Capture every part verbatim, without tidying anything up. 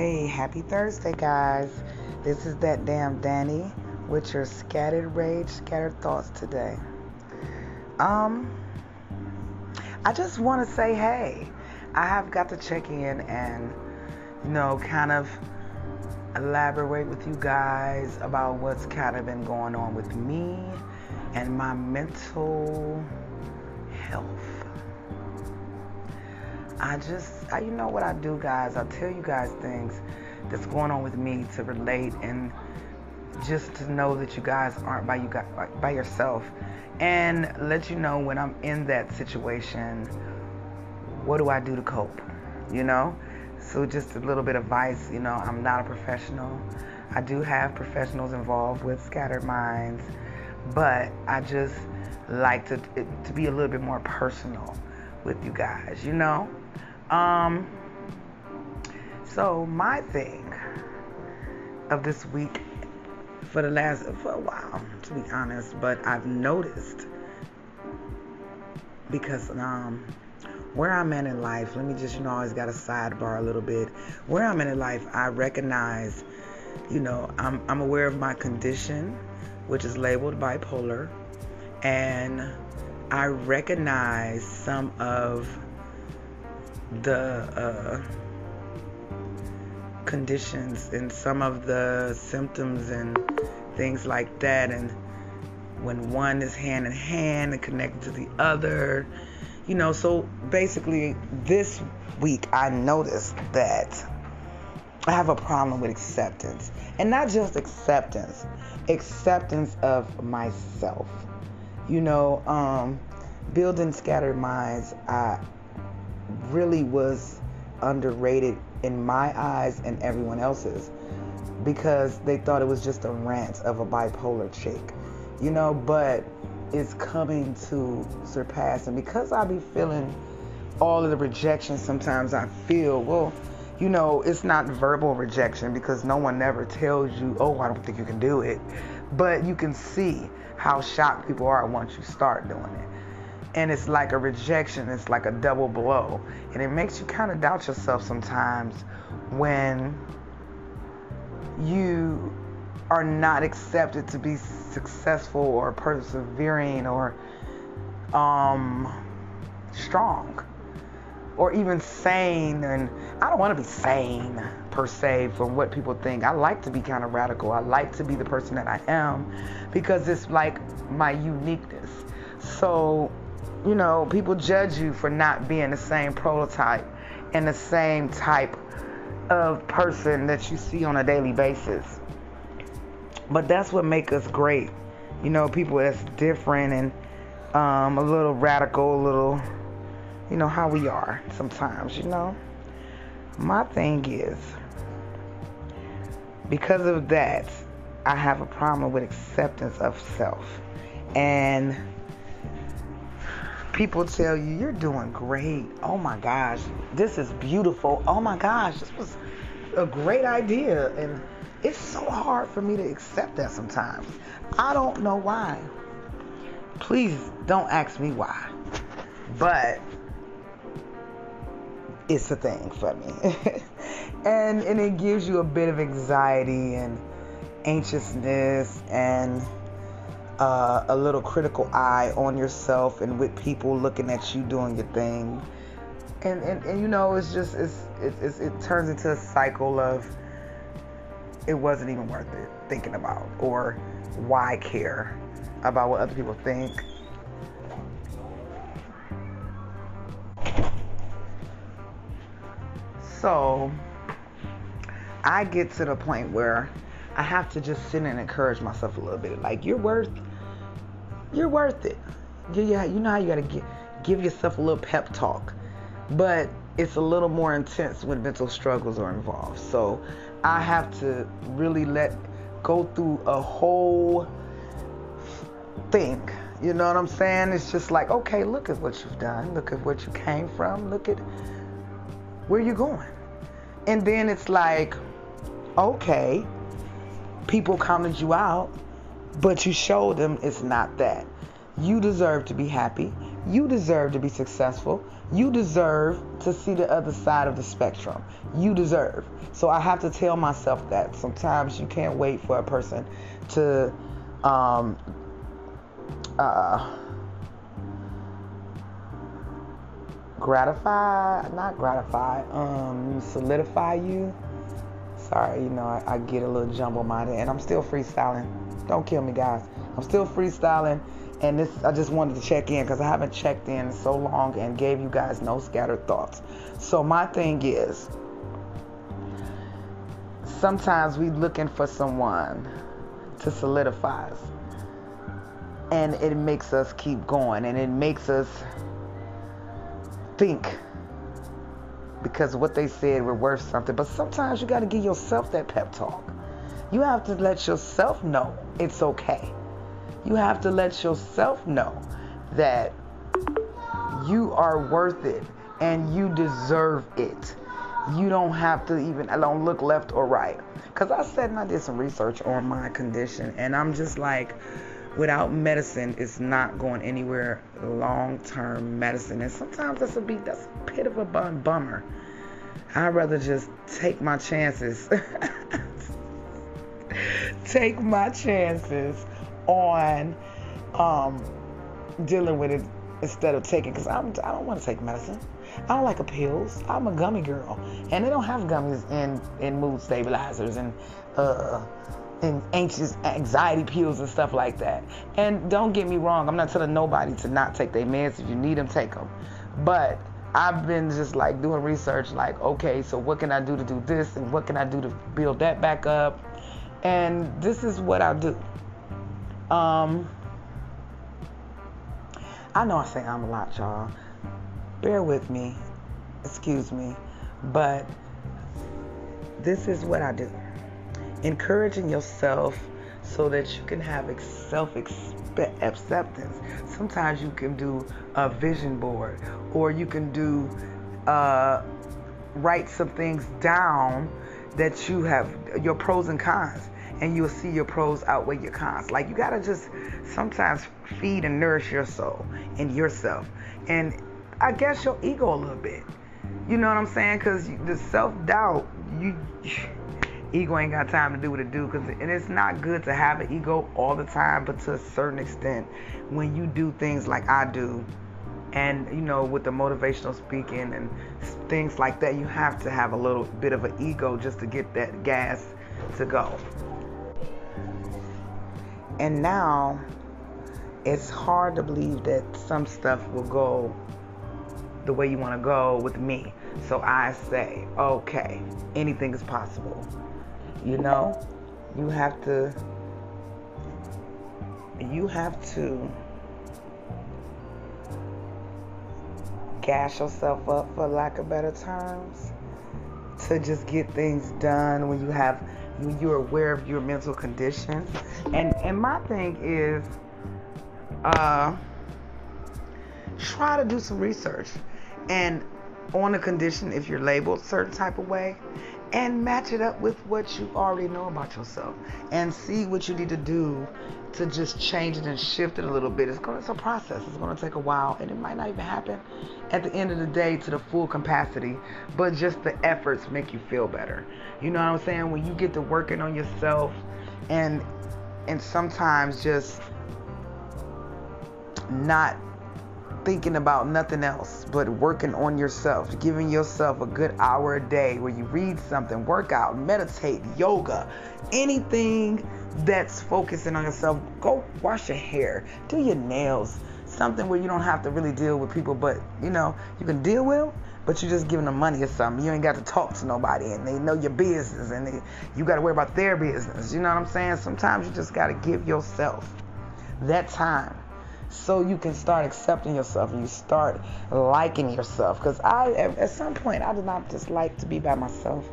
Hey, happy Thursday, guys. This is That Damn Danny with your scattered rage, scattered thoughts today. Um, I just want to say, hey, I have got to check in and, you know, kind of elaborate with you guys about what's kind of been going on with me and my mental health. I just, I, you know what I do, guys? I tell you guys things that's going on with me to relate and just to know that you guys aren't by you guys, by yourself, and let you know when I'm in that situation, what do I do to cope, you know? So just a little bit of advice, you know, I'm not a professional. I do have professionals involved with Scattered Mindz, but I just like to, to be a little bit more personal with you guys, you know? Um, so my thing of this week, for the last, for a while, to be honest, but I've noticed, because um, where I'm at in life, let me just, you know, I always got a sidebar a little bit. Where I'm at in life, I recognize, you know, I'm, I'm aware of my condition, which is labeled bipolar, and I recognize some of the uh, conditions and some of the symptoms and things like that, and when one is hand in hand and connected to the other, you know. So basically this week I noticed that I have a problem with acceptance, and not just acceptance acceptance of myself, you know. Um, building Scattered Mindz, I really was underrated in my eyes and everyone else's, because they thought it was just a rant of a bipolar chick, you know, but it's coming to surpass. And because I be feeling all of the rejection sometimes, I feel, well, you know, it's not verbal rejection, because no one never tells you, oh, I don't think you can do it, but you can see how shocked people are once you start doing it. And it's like a rejection, it's like a double blow, and it makes you kind of doubt yourself sometimes when you are not accepted to be successful or persevering or um, strong or even sane. And I don't want to be sane per se from what people think. I like to be kind of radical. I like to be the person that I am, because it's like my uniqueness. So, you know, people judge you for not being the same prototype and the same type of person that you see on a daily basis. But that's what makes us great. You know, people that's different and um, a little radical, a little, you know, how we are sometimes, you know. My thing is, because of that, I have a problem with acceptance of self. And people tell you, you're doing great. Oh my gosh, this is beautiful. Oh my gosh, this was a great idea. And it's so hard for me to accept that sometimes. I don't know why. Please don't ask me why. But it's a thing for me. and and it gives you a bit of anxiety and anxiousness and Uh, a little critical eye on yourself, and with people looking at you doing your thing, and and, and you know, it's just it's, it's it turns into a cycle of, it wasn't even worth it thinking about, or why care about what other people think. So I get to the point where I have to just sit and encourage myself a little bit, like, you're worth You're worth it. Yeah, you know how you gotta give, give yourself a little pep talk, but it's a little more intense when mental struggles are involved. So I have to really let go through a whole thing. You know what I'm saying? It's just like, okay, look at what you've done. Look at what you came from. Look at where you're going. And then it's like, okay, people comment you out, but you show them it's not that. You deserve to be happy. You deserve to be successful. You deserve to see the other side of the spectrum. You deserve. So I have to tell myself that. Sometimes you can't wait for a person to um, uh, gratify, not gratify, um, solidify you. Sorry, you know, I, I get a little jumble-minded, and I'm still freestyling. Don't kill me, guys. I'm still freestyling. And this, I just wanted to check in because I haven't checked in so long and gave you guys no scattered thoughts. So my thing is, sometimes we looking for someone to solidify us, and it makes us keep going, and it makes us think because what they said were worth something. But sometimes you got to give yourself that pep talk. You have to let yourself know it's okay. You have to let yourself know that you are worth it and you deserve it. You don't have to even, I don't look left or right. Because I said, and I did some research on my condition, and I'm just like, without medicine, it's not going anywhere. Long-term medicine. And sometimes that's a, beat, that's a bit of a bum, bummer. I'd rather just take my chances. Take my chances on um, dealing with it instead of taking, because I don't want to take medicine. I don't like the pills. I'm a gummy girl, and they don't have gummies in, in mood stabilizers and uh, and anxious anxiety pills and stuff like that. And don't get me wrong, I'm not telling nobody to not take their meds. If you need them, take them. But I've been just like doing research, like, okay, so what can I do to do this, and what can I do to build that back up? And this is what I do. Um, I know I say I'm a lot, y'all. Bear with me. Excuse me. But this is what I do. Encouraging yourself so that you can have self-acceptance. Sometimes you can do a vision board, or you can do uh, write some things down that you have, your pros and cons. And you'll see your pros outweigh your cons. Like, you gotta just sometimes feed and nourish your soul and yourself, and I guess your ego a little bit. You know what I'm saying? Because the self-doubt, you ego ain't got time to do what it do. Cause and it's not good to have an ego all the time, but to a certain extent, when you do things like I do, and you know, with the motivational speaking and things like that, you have to have a little bit of an ego just to get that gas to go. And now, it's hard to believe that some stuff will go the way you want to go with me. So I say, okay, anything is possible. You know, you have to, you have to gash yourself up, for lack of better terms, to just get things done when you have, when you're aware of your mental condition. And and my thing is, uh, try to do some research and on a condition if you're labeled a certain type of way, and match it up with what you already know about yourself, and see what you need to do to just change it and shift it a little bit. It's going, it's a process. It's going to take a while, and it might not even happen at the end of the day to the full capacity, but just the efforts make you feel better. You know what I'm saying? When you get to working on yourself, and and sometimes just not thinking about nothing else but working on yourself, giving yourself a good hour a day where you read something, work out, meditate, yoga, anything that's focusing on yourself. Go wash your hair, do your nails, something where you don't have to really deal with people, but you know, you can deal with them, but you're just giving them money or something. You ain't got to talk to nobody, and they know your business, and they, you got to worry about their business. You know what I'm saying? Sometimes you just got to give yourself that time, so you can start accepting yourself and you start liking yourself. Because I, at some point, I did not just like to be by myself.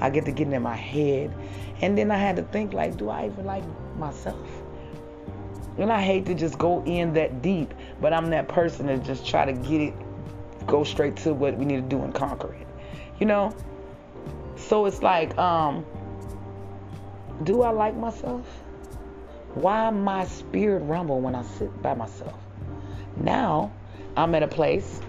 I get to get in my head. And then I had to think, like, do I even like myself? And I hate to just go in that deep, but I'm that person that just try to get it, go straight to what we need to do and conquer it. You know? So it's like, um, do I like myself? Why my spirit rumble when I sit by myself? Now I'm at a place,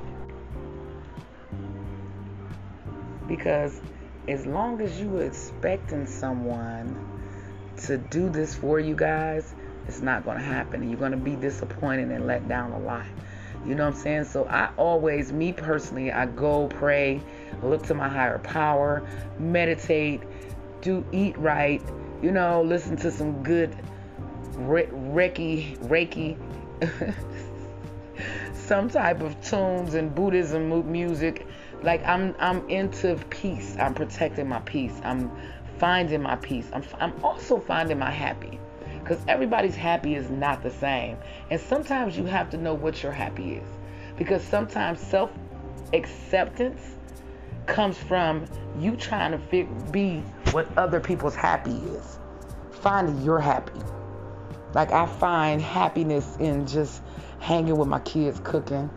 because as long as you expecting someone to do this for you guys, it's not going to happen. You're going to be disappointed and let down a lot. You know what I'm saying? So I always, me personally, I go pray, look to my higher power, meditate, do eat right, you know, listen to some good re- Reiki, Reiki, some type of tunes and Buddhism music. Like I'm, I'm into peace. I'm protecting my peace. I'm finding my peace. I'm, I'm also finding my happy, because everybody's happy is not the same. And sometimes you have to know what your happy is, because sometimes self-acceptance comes from you trying to fit, be what other people's happy is. Finding your happy. Like I find happiness in just hanging with my kids, cooking.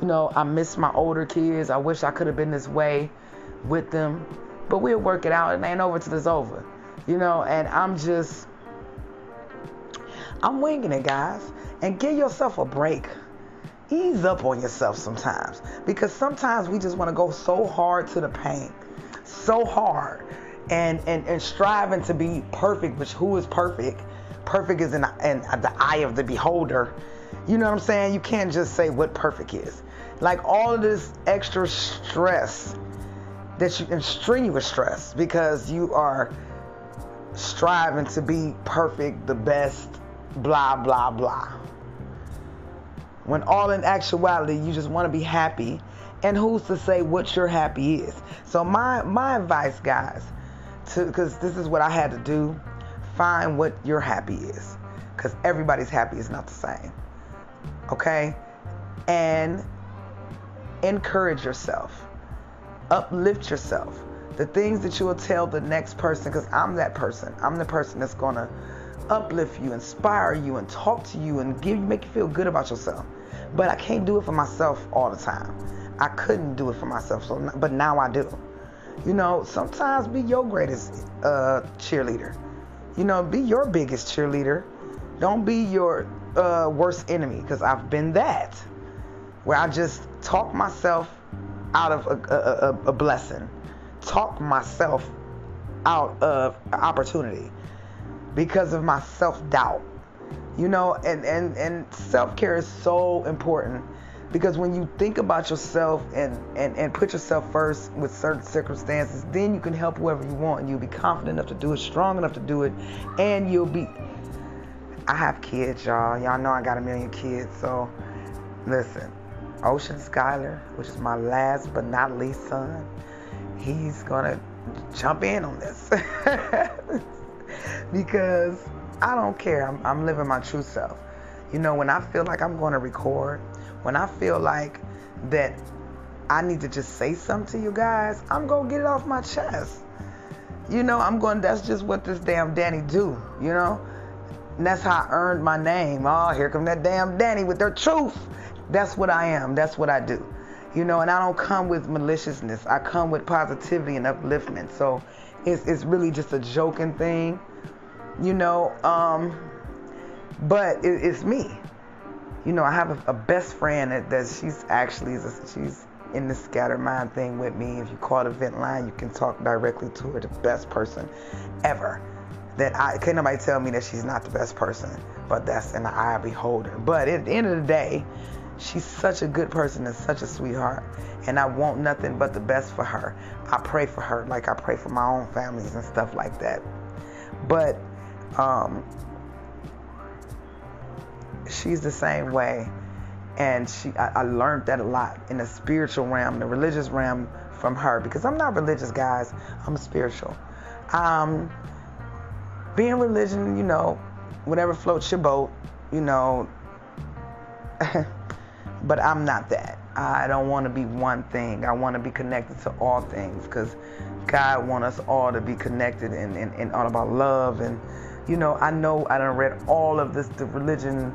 You know, I miss my older kids. I wish I could have been this way with them. But we'll work it out. It ain't over till it's over. You know, and I'm just... I'm winging it, guys. And give yourself a break. Ease up on yourself sometimes. Because sometimes we just want to go so hard to the pain. So hard. And, and, and striving to be perfect, which who is perfect? Perfect is in, in the eye of the beholder. You know what I'm saying? You can't just say what perfect is. Like all of this extra stress that you, and strenuous stress, because you are striving to be perfect, the best, blah, blah, blah. When all in actuality, you just want to be happy. And who's to say what your happy is? So my, my advice, guys, to, because this is what I had to do, find what your happy is. Because everybody's happy is not the same. Okay? And encourage yourself. Uplift yourself. The things that you will tell the next person, because I'm that person. I'm the person that's going to uplift you, inspire you, and talk to you, and give, make you feel good about yourself. But I can't do it for myself all the time. I couldn't do it for myself, so but now I do. You know, sometimes be your greatest uh, cheerleader. You know, be your biggest cheerleader. Don't be your uh, worst enemy, because I've been that, where I just talk myself out of a, a, a blessing, talk myself out of opportunity because of my self-doubt. You know, and, and, and self-care is so important, because when you think about yourself and, and, and put yourself first with certain circumstances, then you can help whoever you want, and you'll be confident enough to do it, strong enough to do it, and you'll be... I have kids, y'all. Y'all know I got a million kids, so listen. Ocean Schuyler, which is my last but not least son, he's gonna jump in on this. Because I don't care. I'm, I'm living my true self. You know, when I feel like I'm going to record, when I feel like that I need to just say something to you guys, I'm going to get it off my chest. You know, I'm going, that's just what this damn Danny do, you know? And that's how I earned my name. Oh, here come that damn Danny with their truth. That's what I am. That's what I do. You know, and I don't come with maliciousness. I come with positivity and upliftment. So it's, it's really just a joking thing. You know, um, but it, it's me. You know, I have a, a best friend that, that she's actually, she's in the Scattered Mindz thing with me. If you call the vent line, you can talk directly to her, the best person ever. That I, can't nobody tell me that she's not the best person, but that's in the eye of the beholder. But at the end of the day, she's such a good person and such a sweetheart, and I want nothing but the best for her. I pray for her like I pray for my own families and stuff like that. But um, she's the same way, and she I, I learned that a lot in the spiritual realm, the religious realm from her, because I'm not religious, guys. I'm spiritual. Um, being religion, you know, whatever floats your boat, you know. But I'm not that. I don't want to be one thing. I want to be connected to all things, because God wants us all to be connected and, and, and all about love. And, you know, I know I done read all of this, the religion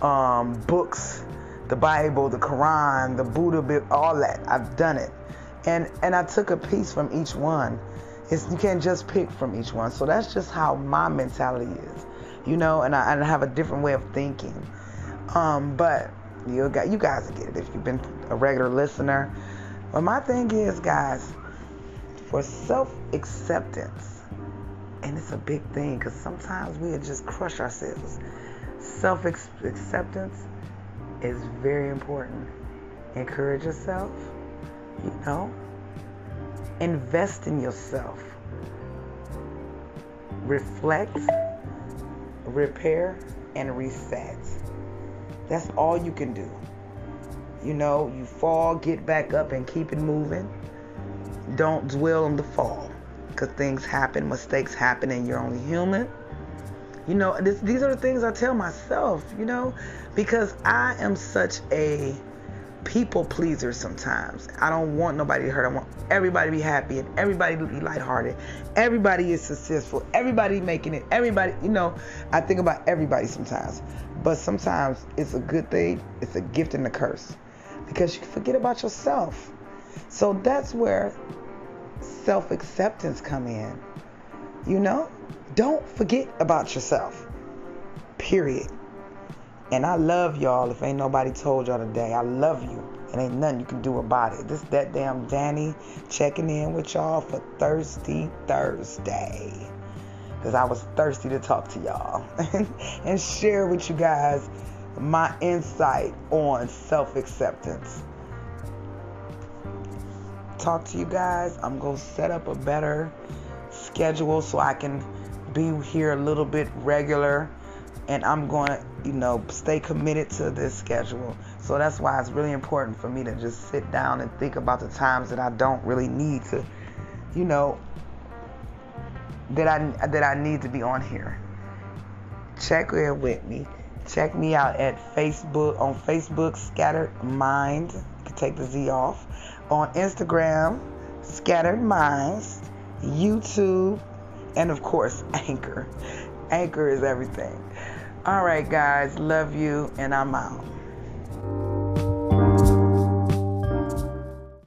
um, books, the Bible, the Quran, the Buddha, all that. I've done it. And and I took a piece from each one. It's, you can't just pick from each one. So that's just how my mentality is, you know, and I, and I have a different way of thinking. Um, but You got, you guys get it if you've been a regular listener. But my thing is, guys, for self-acceptance, and it's a big thing because sometimes we just crush ourselves. Self-acceptance is very important. Encourage yourself, you know. Invest in yourself. Reflect, repair, and reset. That's all you can do. You know, you fall, get back up, and keep it moving. Don't dwell on the fall, because things happen, mistakes happen, and you're only human. You know, this, these are the things I tell myself, you know, because I am such a people pleaser sometimes. I don't want nobody to hurt. I want everybody to be happy and everybody to be lighthearted. Everybody is successful. Everybody making it. Everybody, you know, I think about everybody sometimes. But sometimes it's a good thing. It's a gift and a curse, because you forget about yourself. So that's where self-acceptance come in. You know, don't forget about yourself. Period. And I love y'all. If ain't nobody told y'all today, I love you. And ain't nothing you can do about it. This is That Damn Danny checking in with y'all for Thirsty Thursday. Because I was thirsty to talk to y'all. And share with you guys my insight on self-acceptance. Talk to you guys. I'm going to set up a better schedule so I can be here a little bit regular. And I'm going to, you know, stay committed to this schedule. So that's why it's really important for me to just sit down and think about the times that I don't really need to, you know, that I that I need to be on here. Check in with me. Check me out at Facebook, on Facebook, Scattered Mindz. You can take the Z off. On Instagram, Scattered Mindz. YouTube, and of course, Anchor. Anchor is everything. All right, guys. Love you, and I'm out.